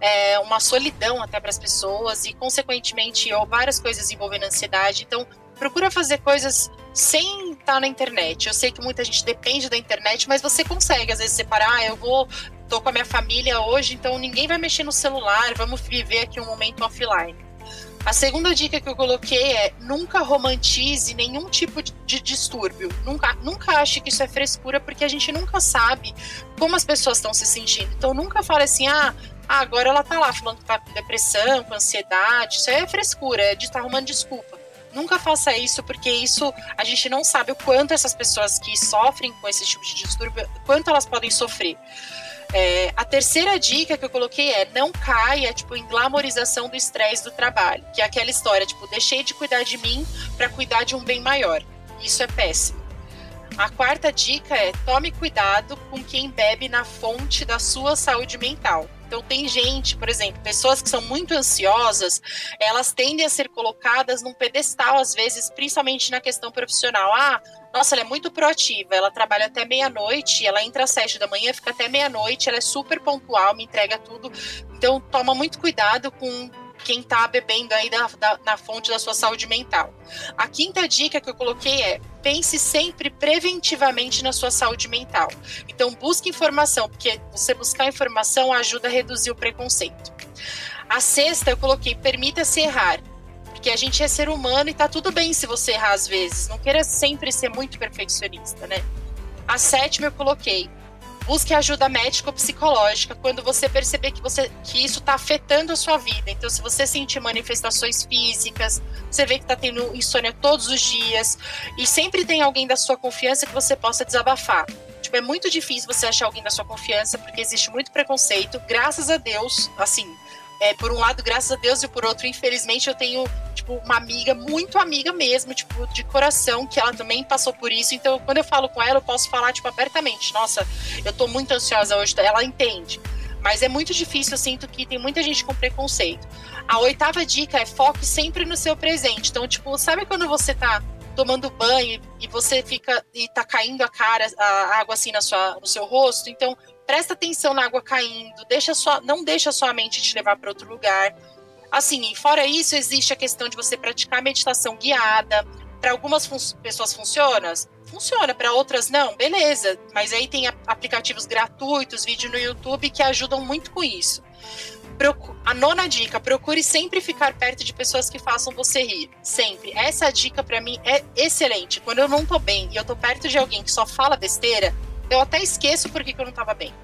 é, uma solidão até para as pessoas e, consequentemente, ou várias coisas envolvendo ansiedade. Então, procura fazer coisas sem estar na internet. Eu sei que muita gente depende da internet, mas você consegue às vezes separar. Ah, eu vou, tô com a minha família hoje, então ninguém vai mexer no celular. Vamos viver aqui um momento offline. A segunda dica que eu coloquei é: nunca romantize nenhum tipo de, de distúrbio. Nunca, nunca ache que isso é frescura, porque a gente nunca sabe como as pessoas estão se sentindo. Então nunca fale assim, ah, agora ela tá lá falando que tá com depressão, com ansiedade. Isso é frescura, é de estar arrumando desculpa. Nunca faça isso, porque isso a gente não sabe o quanto essas pessoas que sofrem com esse tipo de distúrbio, quanto elas podem sofrer. É, a terceira dica que eu coloquei é: não caia, tipo, em glamorização do estresse do trabalho, que é aquela história, tipo, deixei de cuidar de mim para cuidar de um bem maior. Isso é péssimo. A quarta dica é: tome cuidado com quem bebe na fonte da sua saúde mental. Então tem gente, por exemplo, pessoas que são muito ansiosas, elas tendem a ser colocadas num pedestal, às vezes, principalmente na questão profissional. Ah, nossa, ela é muito proativa, ela trabalha até meia-noite, ela entra às sete da manhã, fica até meia-noite, ela é super pontual, me entrega tudo. Então toma muito cuidado com quem tá bebendo aí da, da, na fonte da sua saúde mental. A quinta dica que eu coloquei é: pense sempre preventivamente na sua saúde mental. Então busque informação, porque você buscar informação ajuda a reduzir o preconceito. A sexta eu coloquei: permita-se errar. Porque a gente é ser humano e tá tudo bem se você errar às vezes. Não queira sempre ser muito perfeccionista, né? A sétima eu coloquei: busque ajuda médica ou psicológica quando você perceber que, você, que isso está afetando a sua vida. Então, se você sentir manifestações físicas, você vê que está tendo insônia todos os dias, e sempre tem alguém da sua confiança que você possa desabafar. Tipo, é muito difícil você achar alguém da sua confiança, porque existe muito preconceito. Graças a Deus, assim, é, por um lado, graças a Deus, e por outro, infelizmente, eu tenho, tipo, tipo, uma amiga, muito amiga mesmo, tipo, de coração, que ela também passou por isso. Então, quando eu falo com ela, eu posso falar, tipo, abertamente. Nossa, eu tô muito ansiosa hoje. Ela entende. Mas é muito difícil, eu sinto que tem muita gente com preconceito. A oitava dica é foque sempre no seu presente. Então, tipo, sabe quando você tá tomando banho e você fica e tá caindo a cara, a água assim na sua, no seu rosto? Então, presta atenção na água caindo, deixa sua, não deixa a sua mente te levar para outro lugar. Assim, e fora isso, existe a questão de você praticar meditação guiada. Para algumas fun- pessoas funciona, funciona, para outras não, beleza. Mas aí tem a- aplicativos gratuitos, vídeo no YouTube que ajudam muito com isso. Procu- a nona dica, procure sempre ficar perto de pessoas que façam você rir, sempre. Essa dica para mim é excelente. Quando eu não tô bem e eu tô perto de alguém que só fala besteira, eu até esqueço por que eu não tava bem.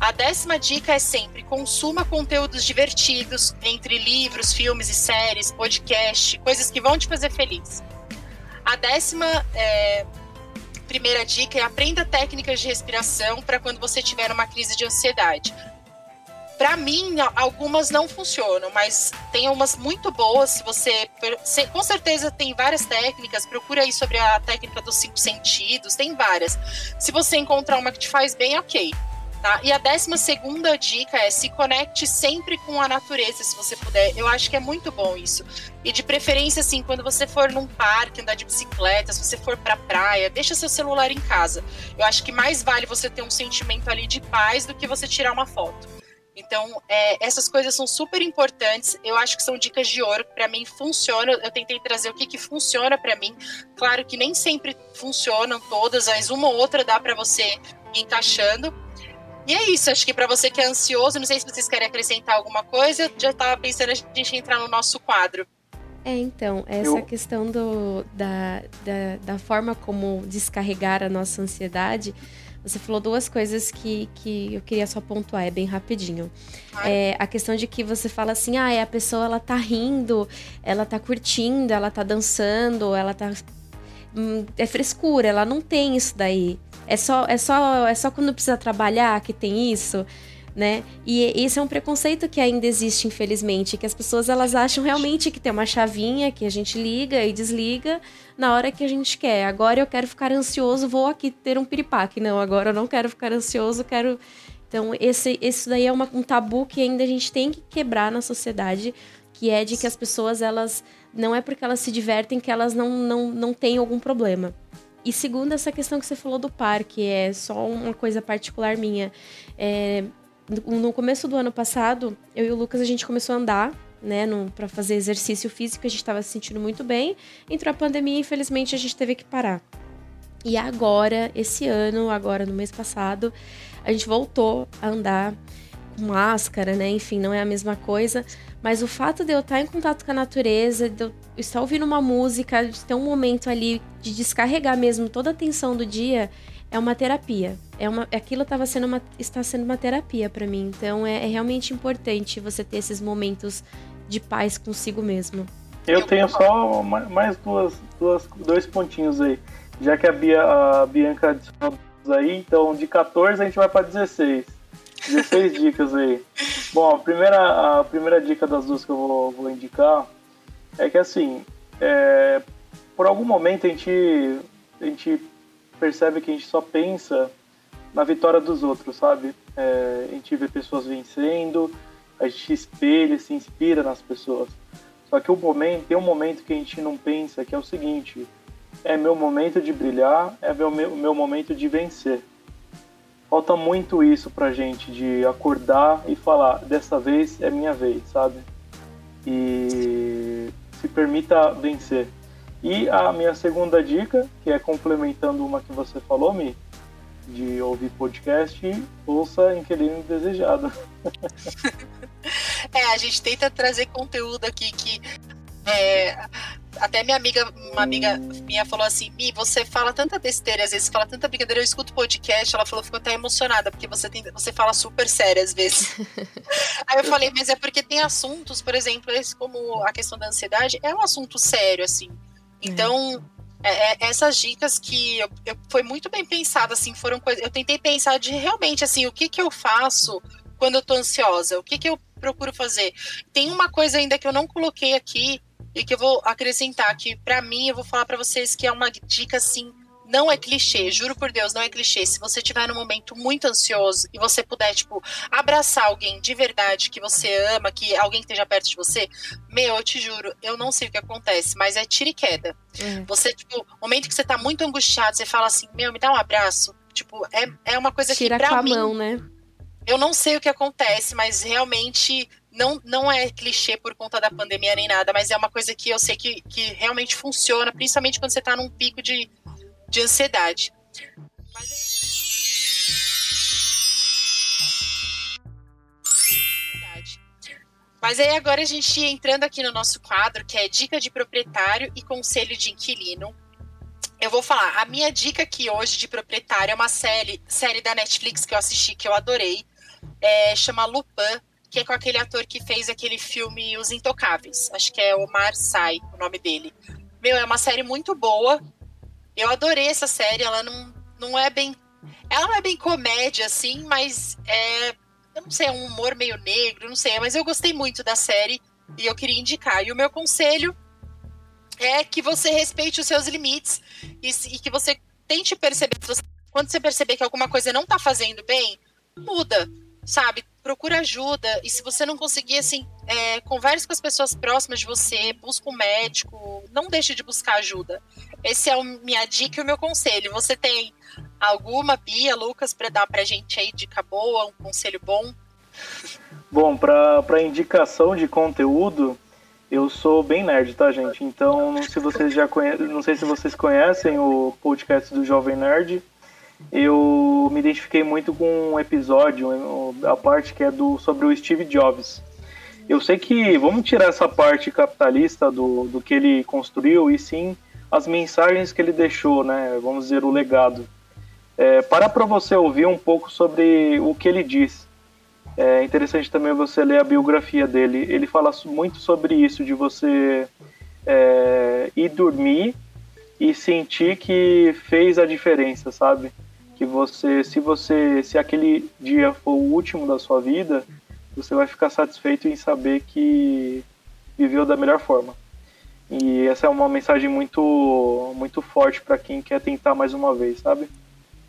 A décima dica é sempre consuma conteúdos divertidos, entre livros, filmes e séries, podcast, coisas que vão te fazer feliz. A décima é, primeira dica é aprenda técnicas de respiração para quando você tiver uma crise de ansiedade. Para mim, algumas não funcionam, mas tem umas muito boas. Se você, se, com certeza tem várias técnicas, procura aí sobre a técnica dos cinco sentidos, tem várias. Se você encontrar uma que te faz bem, ok. Tá? E a décima segunda dica é se conecte sempre com a natureza, se você puder. Eu acho que é muito bom isso. E de preferência, assim, quando você for num parque, andar de bicicleta, se você for pra praia, deixa seu celular em casa. Eu acho que mais vale você ter um sentimento ali de paz do que você tirar uma foto. Então, é, essas coisas são super importantes. Eu acho que são dicas de ouro. Para mim, funciona. Eu tentei trazer o que, que funciona para mim. Claro que nem sempre funcionam todas, mas uma ou outra dá para você ir encaixando. E é isso. Acho que para você que é ansioso, não sei se vocês querem acrescentar alguma coisa. Eu já estava pensando a gente entrar no nosso quadro. É, então, essa questão do, da, da, da forma como descarregar a nossa ansiedade... Você falou duas coisas que, que eu queria só pontuar, é bem rapidinho. É, a questão de que você fala assim, ah, a pessoa ela tá rindo, ela tá curtindo, ela tá dançando, ela tá... É frescura, ela não tem isso daí. É só, é só, é só quando precisa trabalhar que tem isso, né? E esse é um preconceito que ainda existe, infelizmente, que as pessoas elas acham realmente que tem uma chavinha que a gente liga e desliga na hora que a gente quer. Agora eu quero ficar ansioso, vou aqui ter um piripaque. Não, agora eu não quero ficar ansioso, quero... Então, esse, esse daí é uma, um tabu que ainda a gente tem que quebrar na sociedade, que é de que as pessoas, elas... Não é porque elas se divertem que elas não, não, não têm algum problema. E segundo, essa questão que você falou do parque, é só uma coisa particular minha. É, no começo do ano passado, eu e o Lucas, a gente começou a andar, né, no, pra fazer exercício físico, a gente tava se sentindo muito bem. Entrou a pandemia, infelizmente, a gente teve que parar. E agora, esse ano, agora no mês passado, a gente voltou a andar com máscara, né, enfim, não é a mesma coisa. Mas o fato de eu estar em contato com a natureza, de eu estar ouvindo uma música, de ter um momento ali de descarregar mesmo toda a tensão do dia... É uma terapia, é uma, aquilo tava sendo uma, está sendo uma terapia para mim, então é, é realmente importante você ter esses momentos de paz consigo mesmo. Eu tenho só mais duas, duas, dois pontinhos aí, já que a, Bia, a Bianca adicionou aí, então de catorze a gente vai para dezesseis, dezesseis dicas aí. Bom, a primeira, a primeira dica das duas que eu vou, vou indicar é que assim, é, por algum momento a gente... A gente percebe que a gente só pensa na vitória dos outros, sabe? É, a gente vê pessoas vencendo, a gente espelha, se inspira nas pessoas. Só que o momento, tem um momento que a gente não pensa, que é o seguinte, é meu momento de brilhar, é meu, meu, meu momento de vencer. Falta muito isso pra gente, de acordar e falar, dessa vez é minha vez, sabe? E se permita vencer. E a minha segunda dica, que é complementando uma que você falou, Mi, de ouvir podcast, ouça Inquilino Desejado. É, a gente tenta trazer conteúdo aqui que... É, até minha amiga, uma amiga minha falou assim, Mi, você fala tanta besteira, às vezes fala tanta brincadeira, eu escuto podcast, ela falou, fico até emocionada, porque você, tem, você fala super sério às vezes. Aí eu falei, mas é porque tem assuntos, por exemplo, esse, como a questão da ansiedade, é um assunto sério, assim. Então, é, é, essas dicas que eu, eu, foi muito bem pensada, assim, foram coisas. Eu tentei pensar de realmente, assim, o que que eu faço quando eu tô ansiosa? O que que eu procuro fazer? Tem uma coisa ainda que eu não coloquei aqui, e que eu vou acrescentar aqui para mim, eu vou falar para vocês que é uma dica assim, não é clichê, juro por Deus, não é clichê. Se você estiver num momento muito ansioso e você puder, tipo, abraçar alguém de verdade que você ama, que alguém que esteja perto de você, meu, eu te juro, eu não sei o que acontece, mas é tiro e queda. Uhum. Você, tipo, no momento que você tá muito angustiado, você fala assim, meu, me dá um abraço. Tipo, é, é uma coisa Tira que pra mim... Tira com a mão, né? Eu não sei o que acontece, mas realmente... Não, não é clichê por conta da pandemia nem nada, mas é uma coisa que eu sei que, que realmente funciona, principalmente quando você tá num pico de, de ansiedade. Mas aí... mas aí agora a gente entrando aqui no nosso quadro, que é dica de proprietário e conselho de inquilino. Eu vou falar, a minha dica aqui hoje de proprietário é uma série, série da Netflix que eu assisti, que eu adorei, é, chama Lupin, que é com aquele ator que fez aquele filme Os Intocáveis, acho que é Omar Sy, o nome dele. Meu, é uma série muito boa, eu adorei essa série, ela não, não é bem, ela não é bem comédia, assim, mas é, eu não sei, é um humor meio negro, não sei, mas eu gostei muito da série e eu queria indicar. E o meu conselho é que você respeite os seus limites e, e que você tente perceber, quando você perceber que alguma coisa não tá fazendo bem, muda, sabe? Procura ajuda, e se você não conseguir, assim, é, converse com as pessoas próximas de você, busca um médico, não deixe de buscar ajuda. Esse é a minha dica e o meu conselho. Você tem alguma, Bia, Lucas, para dar pra gente aí, dica boa, um conselho bom? Bom, pra, pra indicação de conteúdo, eu sou bem nerd, tá, gente? Então, não sei se vocês já conhecem, não sei se vocês conhecem o podcast do Jovem Nerd. Eu me identifiquei muito com um episódio, a parte que é do, sobre o Steve Jobs. Eu sei que vamos tirar essa parte capitalista do, do que ele construiu e sim as mensagens que ele deixou, né? Vamos dizer, o legado. É, para para você ouvir um pouco sobre o que ele diz. É interessante também você ler a biografia dele. Ele fala muito sobre isso, de você é, ir dormir e sentir que fez a diferença, sabe? Que você, se você, se aquele dia for o último da sua vida, você vai ficar satisfeito em saber que viveu da melhor forma. E essa é uma mensagem muito, muito forte para quem quer tentar mais uma vez, sabe?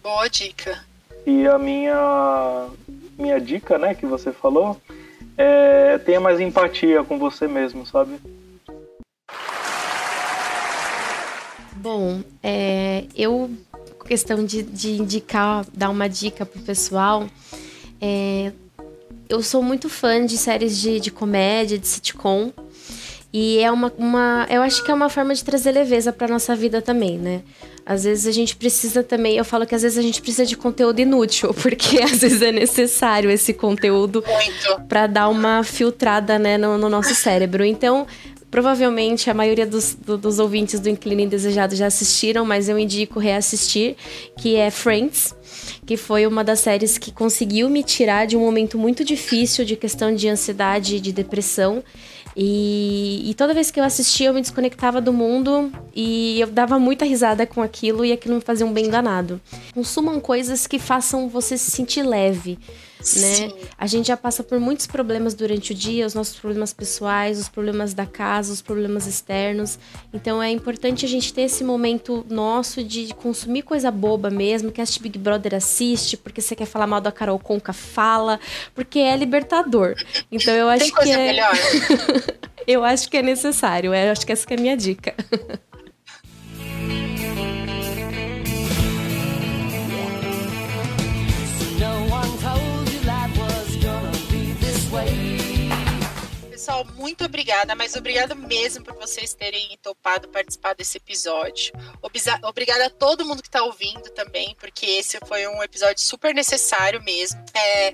Boa dica. E a minha, minha dica, né, que você falou, é tenha mais empatia com você mesmo, sabe? Bom, é, eu questão de, de indicar, dar uma dica pro pessoal, é, eu sou muito fã de séries de, de comédia, de sitcom, e é uma, uma, eu acho que é uma forma de trazer leveza pra nossa vida também, né? Às vezes a gente precisa também, eu falo que às vezes a gente precisa de conteúdo inútil, porque às vezes é necessário esse conteúdo pra dar uma filtrada, né, no, no nosso cérebro. Então, provavelmente a maioria dos, do, dos ouvintes do Inclino Indesejado já assistiram, mas eu indico reassistir, que é Friends, que foi uma das séries que conseguiu me tirar de um momento muito difícil, de questão de ansiedade, de depressão, e, e toda vez que eu assistia eu me desconectava do mundo e eu dava muita risada com aquilo e aquilo me fazia um bem danado. Consumam coisas que façam você se sentir leve, né? A gente já passa por muitos problemas durante o dia, os nossos problemas pessoais, os problemas da casa, os problemas externos. Então é importante a gente ter esse momento nosso de consumir coisa boba mesmo, que assiste Big Brother, assiste, porque você quer falar mal da Carol Conca, fala, porque é libertador. Então eu acho Tem coisa que é... melhor. Eu acho que é necessário, eu acho que essa que é a minha dica. Pessoal, muito obrigada, mas obrigado mesmo por vocês terem topado participar desse episódio. Obrigada a todo mundo que está ouvindo também, porque esse foi um episódio super necessário mesmo. É,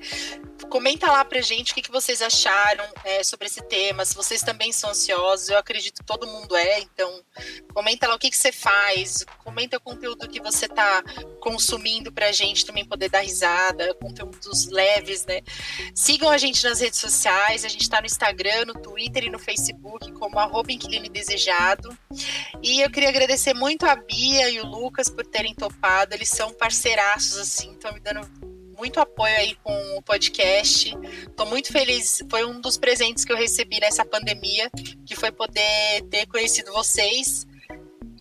comenta lá pra gente o que, que vocês acharam é, sobre esse tema, se vocês também são ansiosos, eu acredito que todo mundo é, então comenta lá o que, que você faz, comenta o conteúdo que você tá consumindo pra gente também poder dar risada, conteúdos leves, né? Sigam a gente nas redes sociais, a gente tá no Instagram, no Twitter e no Facebook como arroba Inquilino Indesejado, e eu queria agradecer muito a Bia e o Lucas por terem topado, eles são parceiraços, assim, estão me dando muito apoio aí com o podcast. Tô muito feliz. Foi um dos presentes que eu recebi nessa pandemia, que foi poder ter conhecido vocês.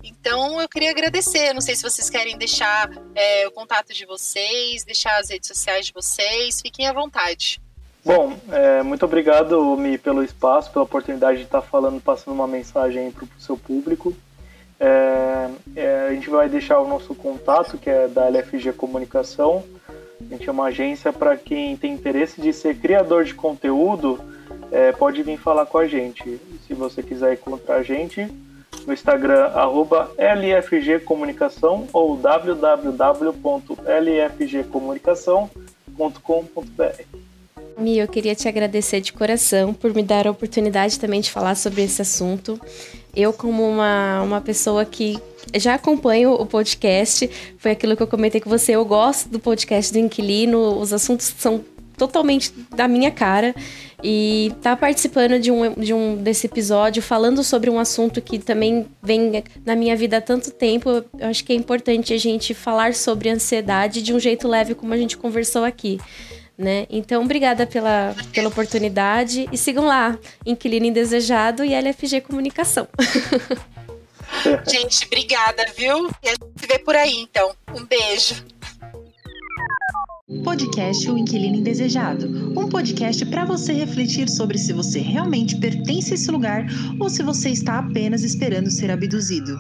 Então, eu queria agradecer. Não sei se vocês querem deixar é, o contato de vocês, deixar as redes sociais de vocês. Fiquem à vontade. Bom, é, muito obrigado, Mi, pelo espaço, pela oportunidade de estar falando, passando uma mensagem para o seu público. É, é, a gente vai deixar o nosso contato, que é da L F G Comunicação. A gente é uma agência para quem tem interesse de ser criador de conteúdo, é, pode vir falar com a gente. Se você quiser encontrar a gente no Instagram, arroba L F G Comunicação ou w w w ponto l f g comunicação ponto com ponto b r. Mi, eu queria te agradecer de coração por me dar a oportunidade também de falar sobre esse assunto. Eu, como uma, uma pessoa que já acompanho o podcast, foi aquilo que eu comentei com você, eu gosto do podcast do Inquilino, os assuntos são totalmente da minha cara. E tá participando de um, de um, desse episódio, falando sobre um assunto que também vem na minha vida há tanto tempo. Eu acho que é importante a gente falar sobre ansiedade de um jeito leve, como a gente conversou aqui, né? Então, obrigada pela, pela oportunidade e sigam lá, Inquilino Indesejado e L F G Comunicação. Gente, obrigada, viu? E a gente se vê por aí, então. Um beijo. Podcast O Inquilino Indesejado, um podcast para você refletir sobre se você realmente pertence a esse lugar ou se você está apenas esperando ser abduzido.